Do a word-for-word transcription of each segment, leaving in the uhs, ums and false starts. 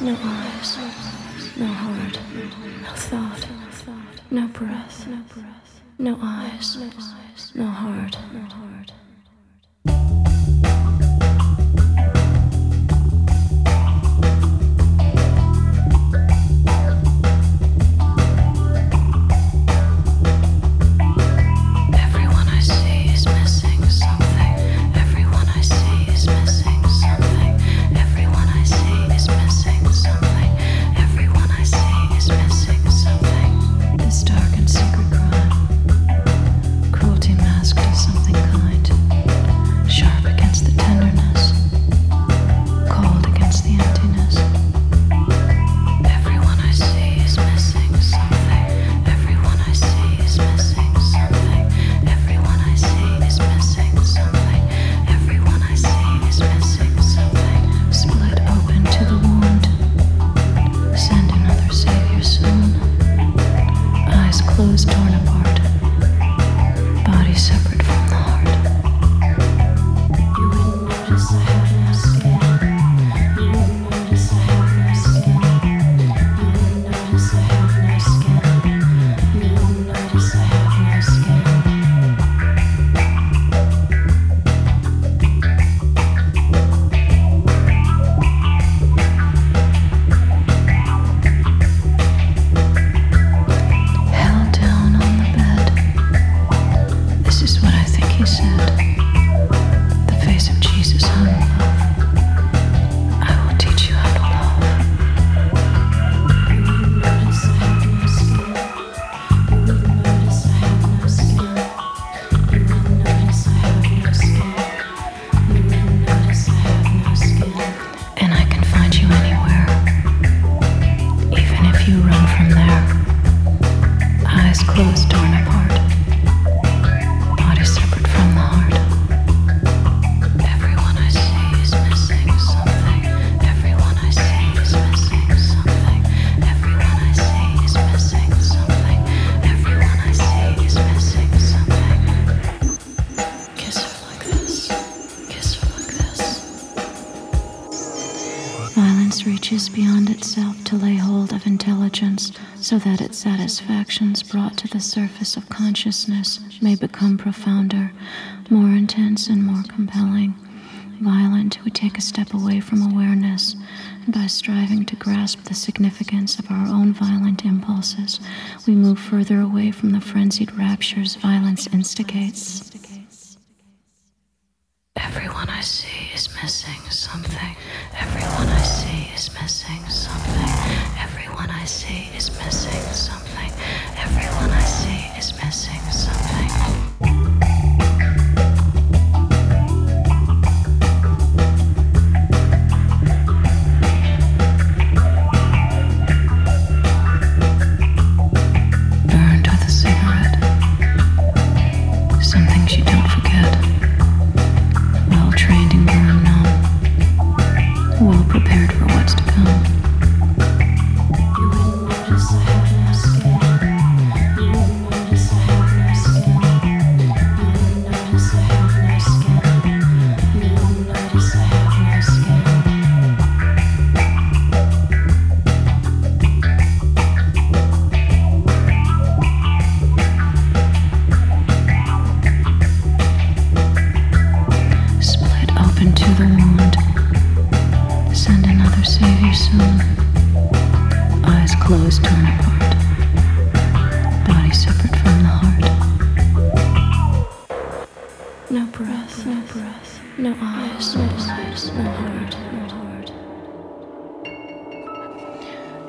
no eyes, no heart, no thought, no breath, no eyes, no heart, no heart. Reaches beyond itself to lay hold of intelligence so that its satisfactions brought to the surface of consciousness may become profounder, more intense and more compelling. Violent, we take a step away from awareness, and by striving to grasp the significance of our own violent impulses, we move further away from the frenzied raptures violence instigates. Everyone I see is missing something. Everyone I see is missing something. Everyone I see is missing something. Everyone I see is missing something.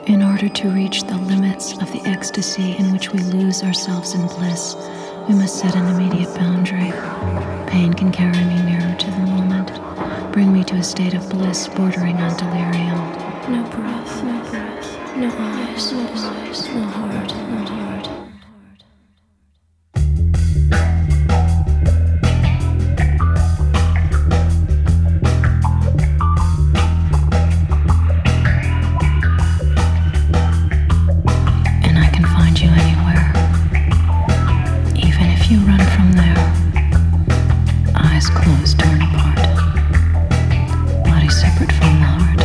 In order to reach the limits of the ecstasy in which we lose ourselves in bliss, we must set an immediate boundary. Pain can carry me nearer to the moment, bring me to a state of bliss bordering on delirium. No breath, no breath, no eyes, no eyes, no heart, no heart. Separate from the heart.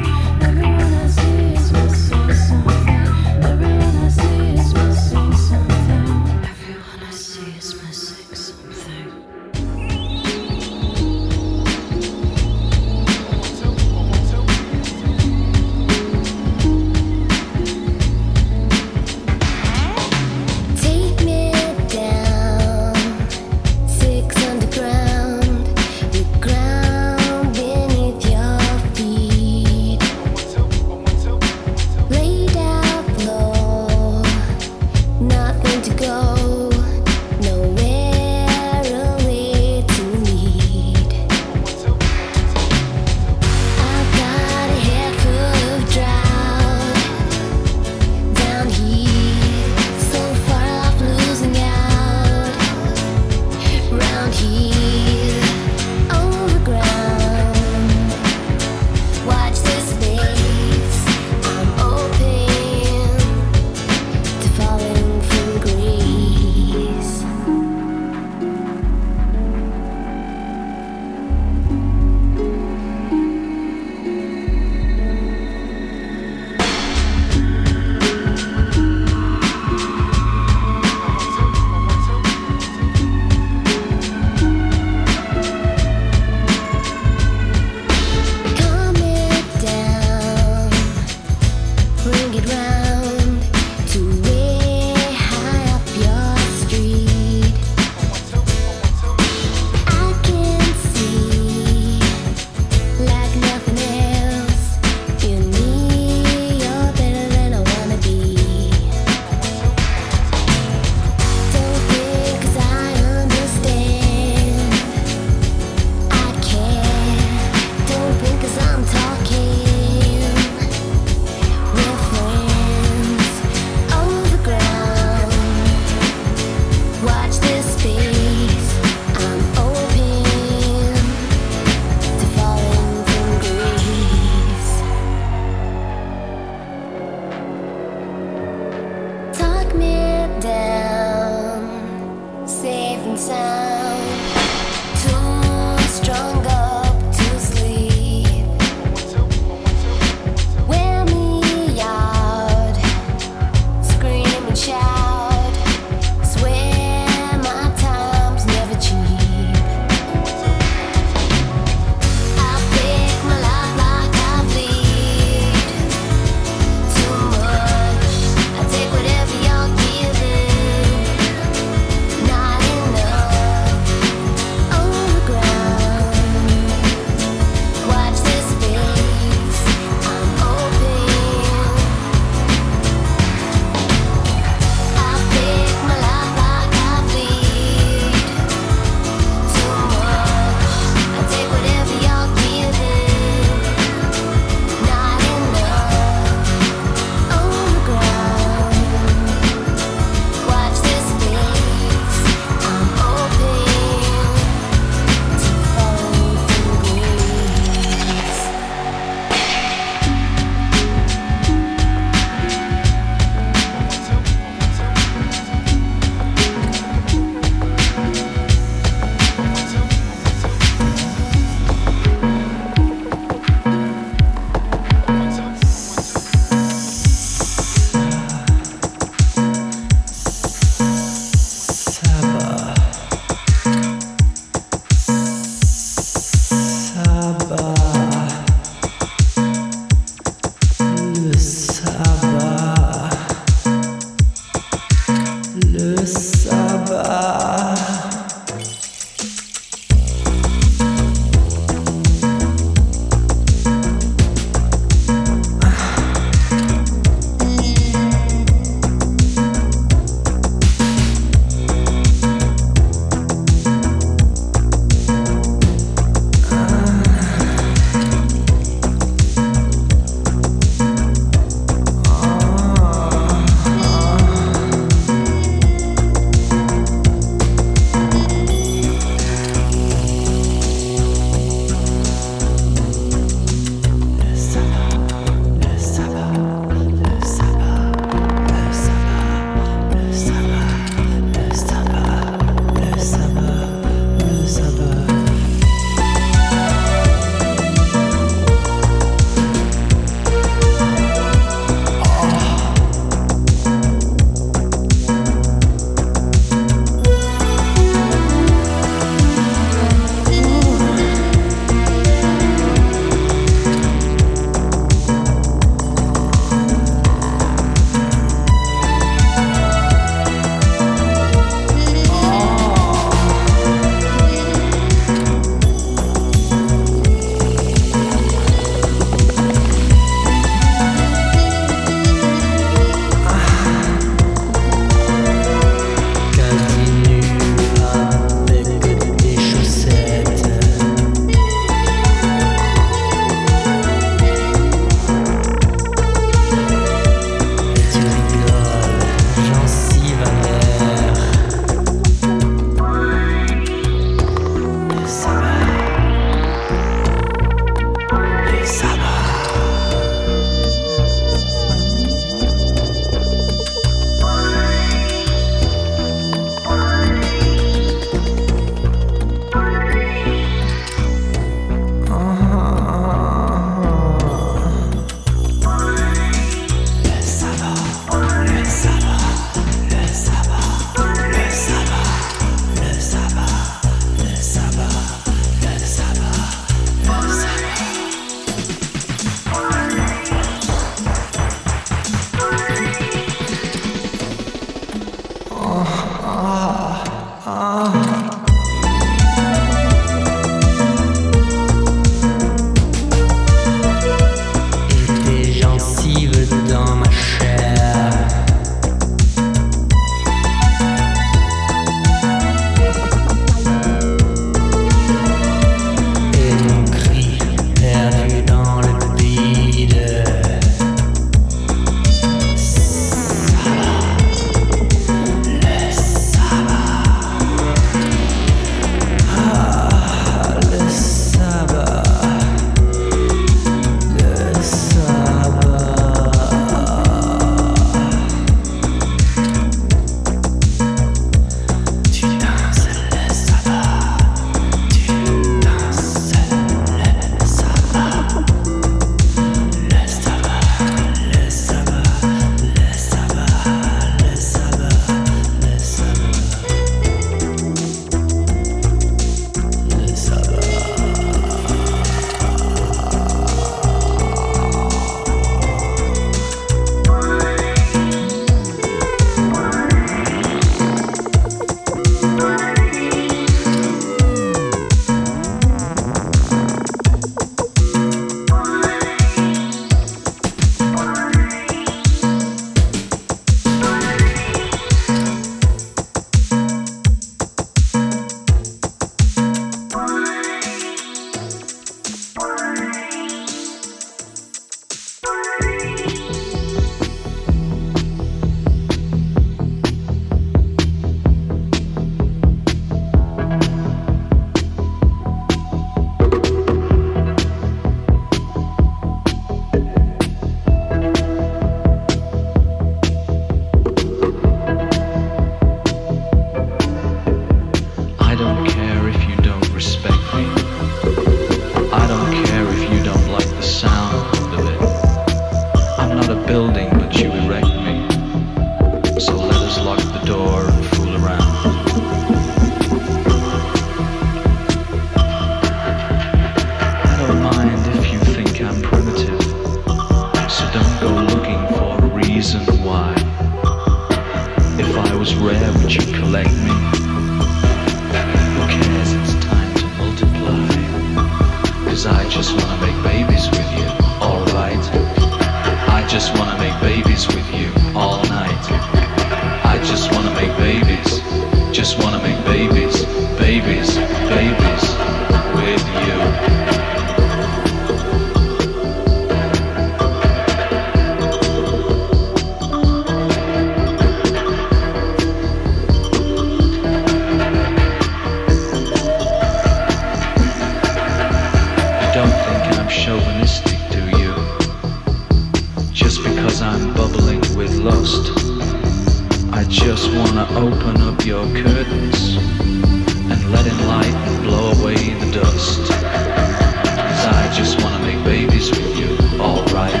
our curtains and letting light blow away the dust. 'Cause I just wanna make babies with you, alright.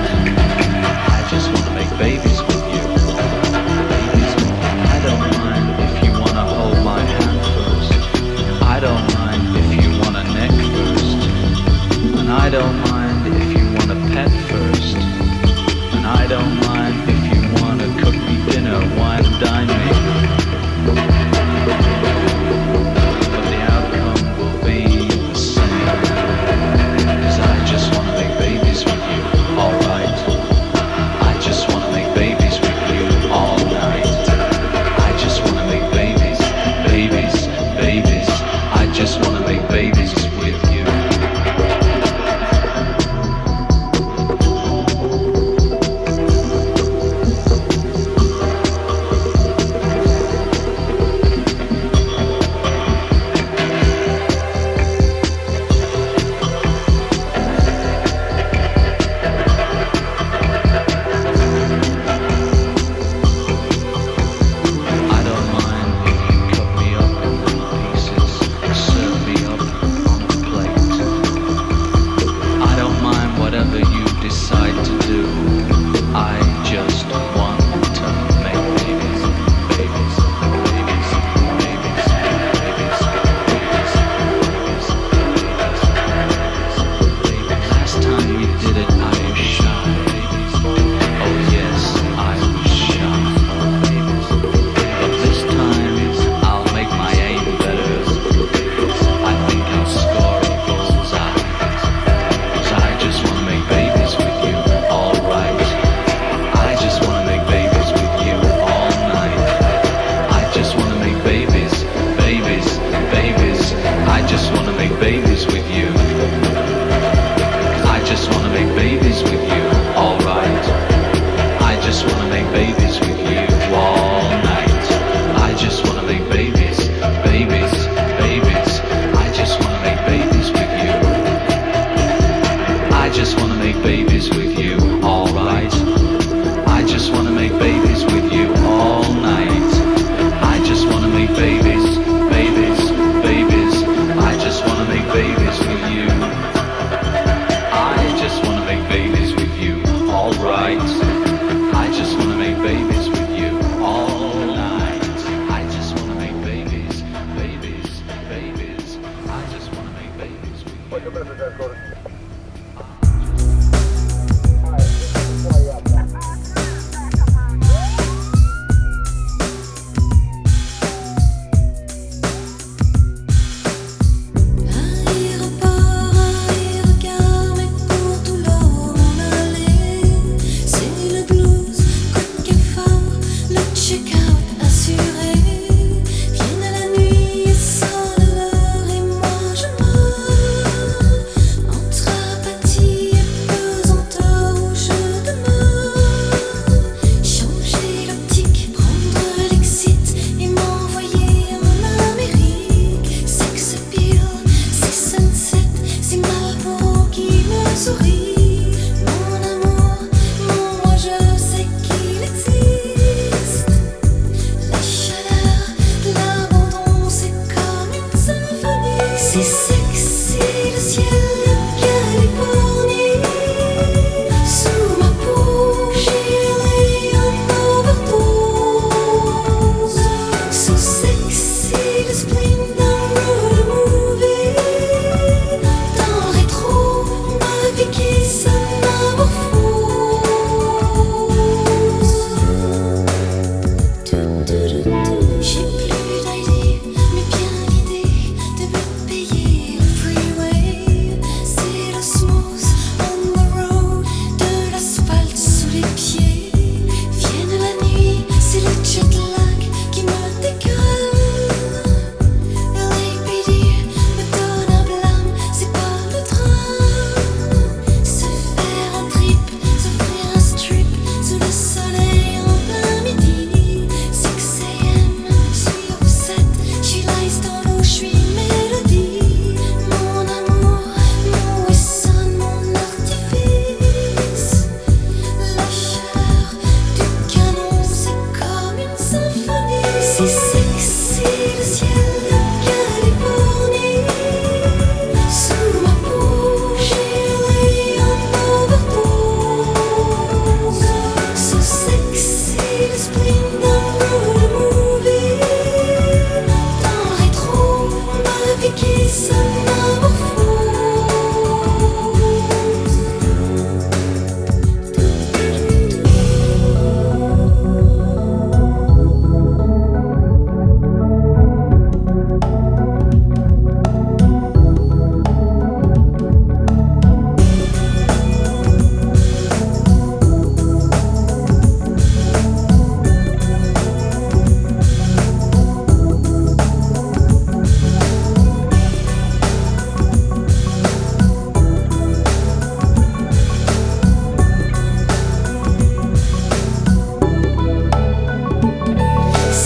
I just wanna make babies with you. Babies with you. I don't mind if you wanna hold my hand first. I don't mind if you wanna neck first. And I don't mind if you wanna pet first. And I don't mind if you wanna cook me dinner, wine, dine me.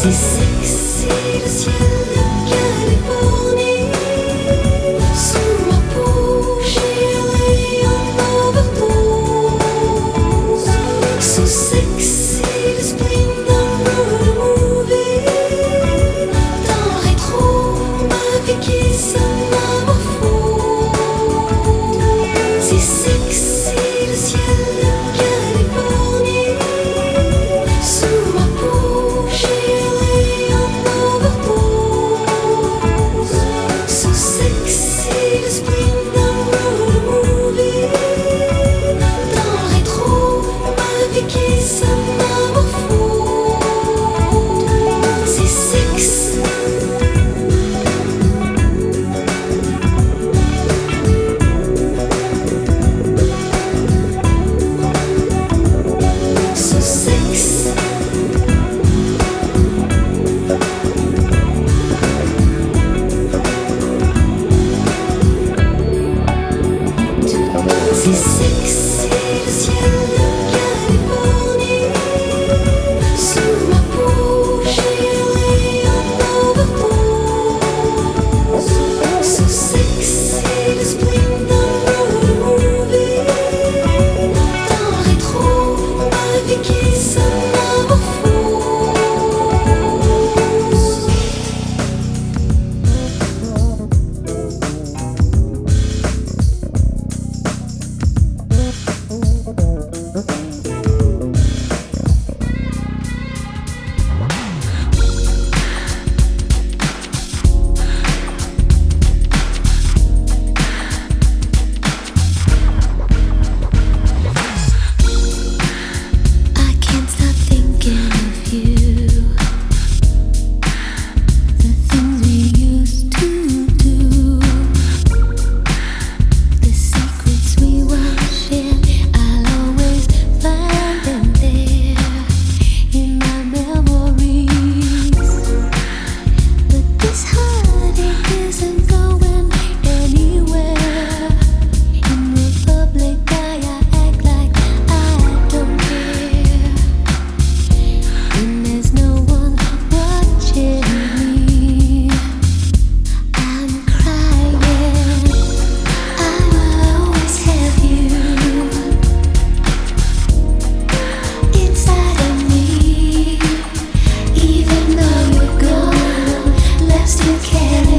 C'est sexy le ciel de Californie, sous ma peau gelée en overdose. So sexy le spleen d'un road movie, dans le rétro, ma vie qui s'amorphose. C'est sexy le ciel de Californie, sous ma peau gelée. C'est sexy le ciel de Californie, sous ma peau gelée en overdose. So sexy le spleen d'un road movie, dans le rétro, ma vie qui s'amorphose. Can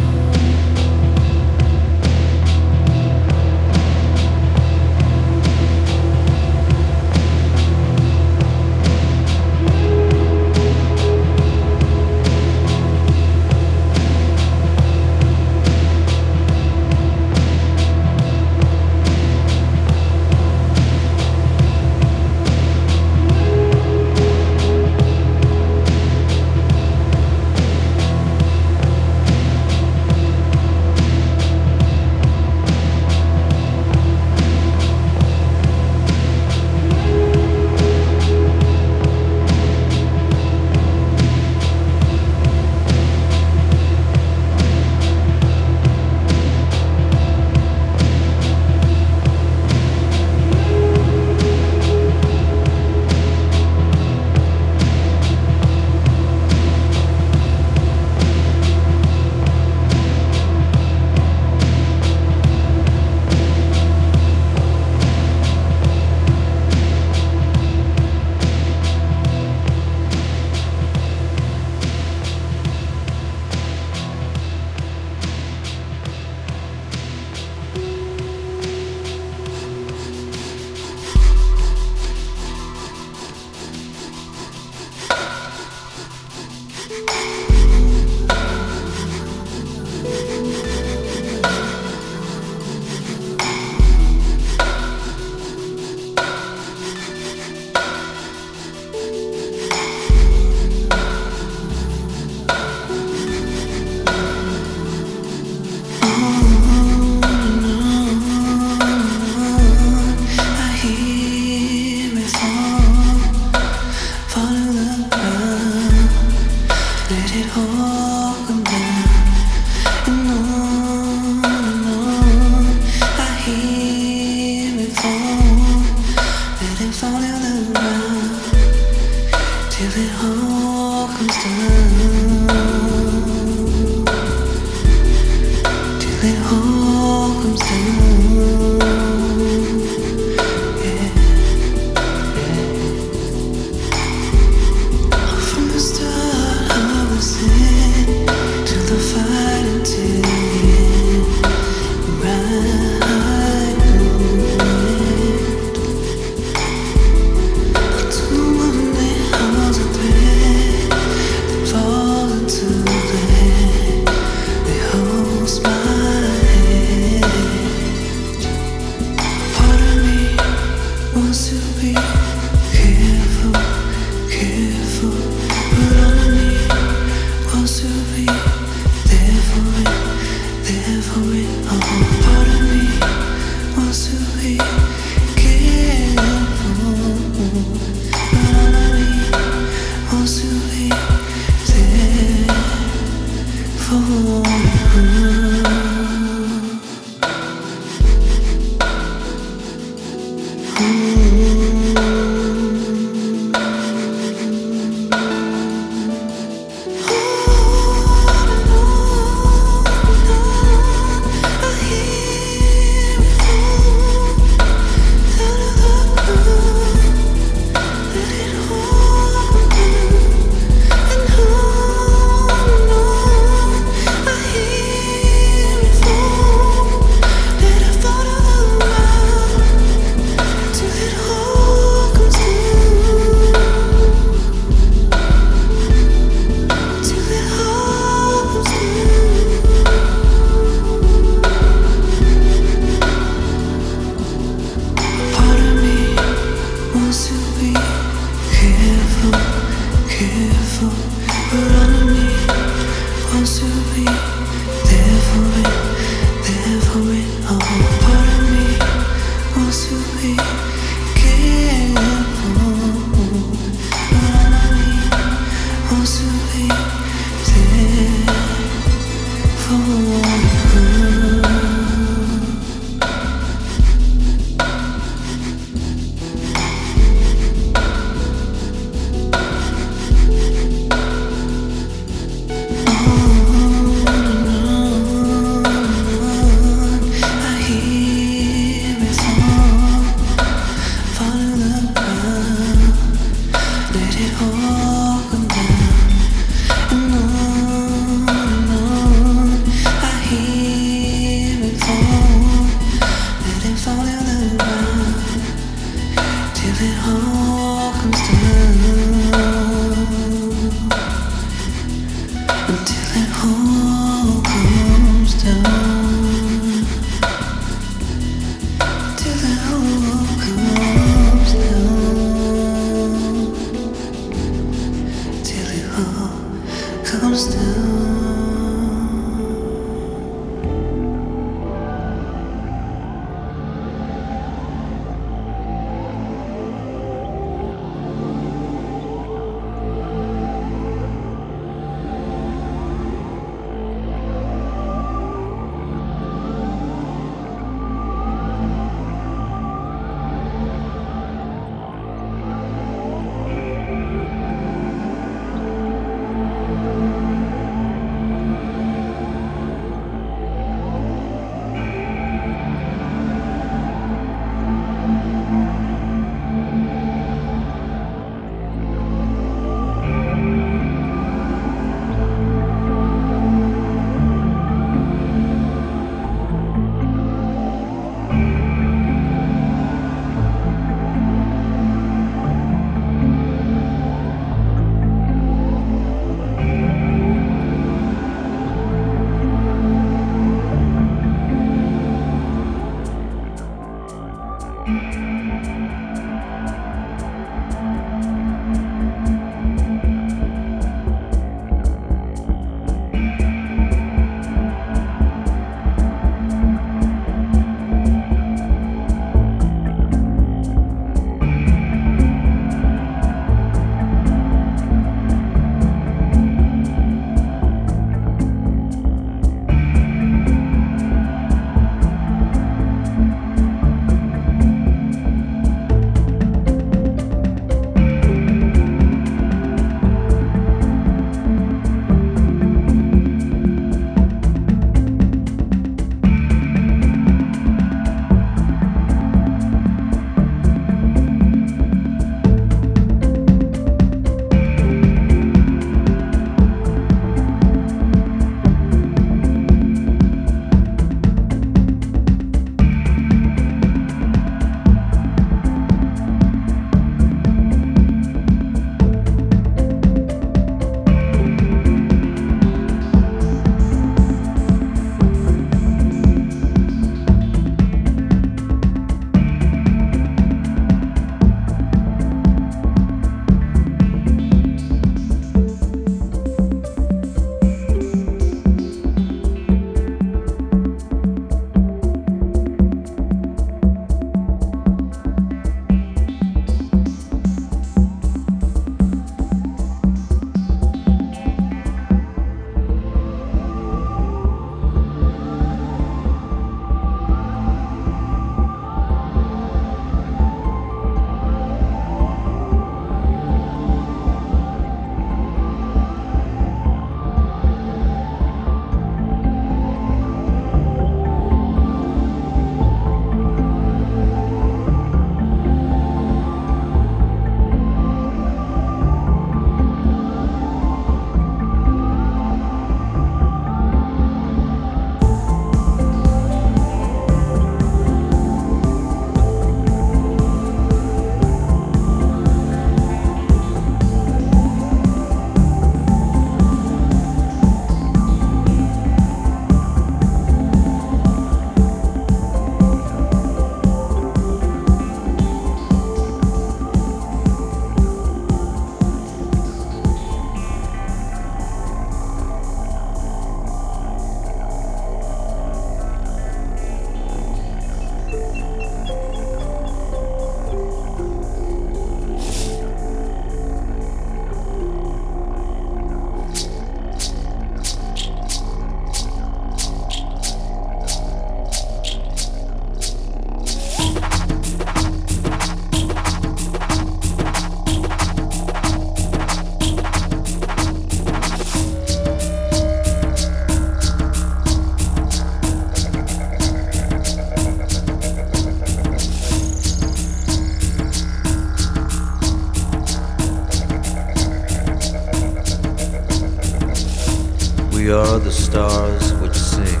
We are the stars which sing.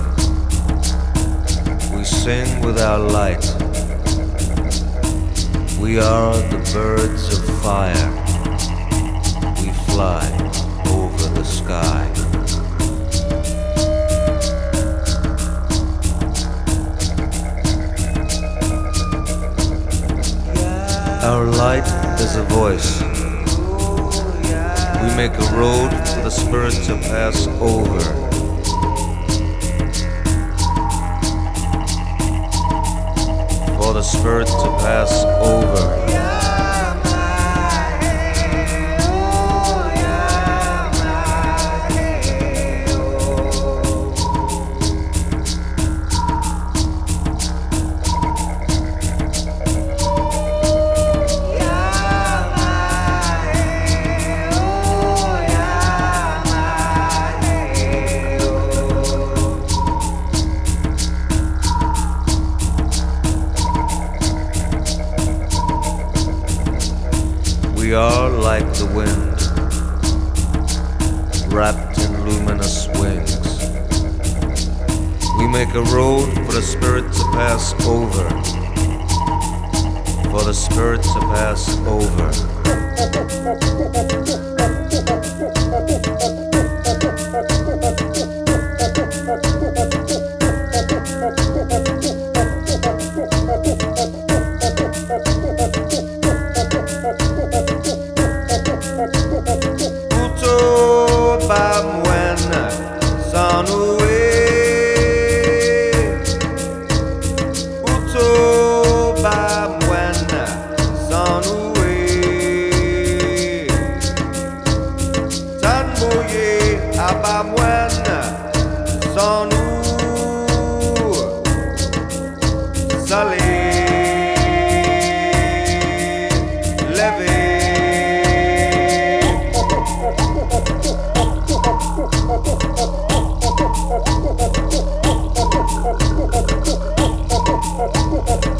We sing with our light. We are the birds of fire. We fly over the sky. Our light is a voice. We make a road for the spirit to pass over. For the spirit to pass over. We are like the wind, wrapped in luminous wings. We make a road for the spirit to pass over, for the spirit to pass over. Uto bamwena zanuwe. Uto bamwena zanuwe. Tanmoye abamwena zanu. Zale leve. Thank you.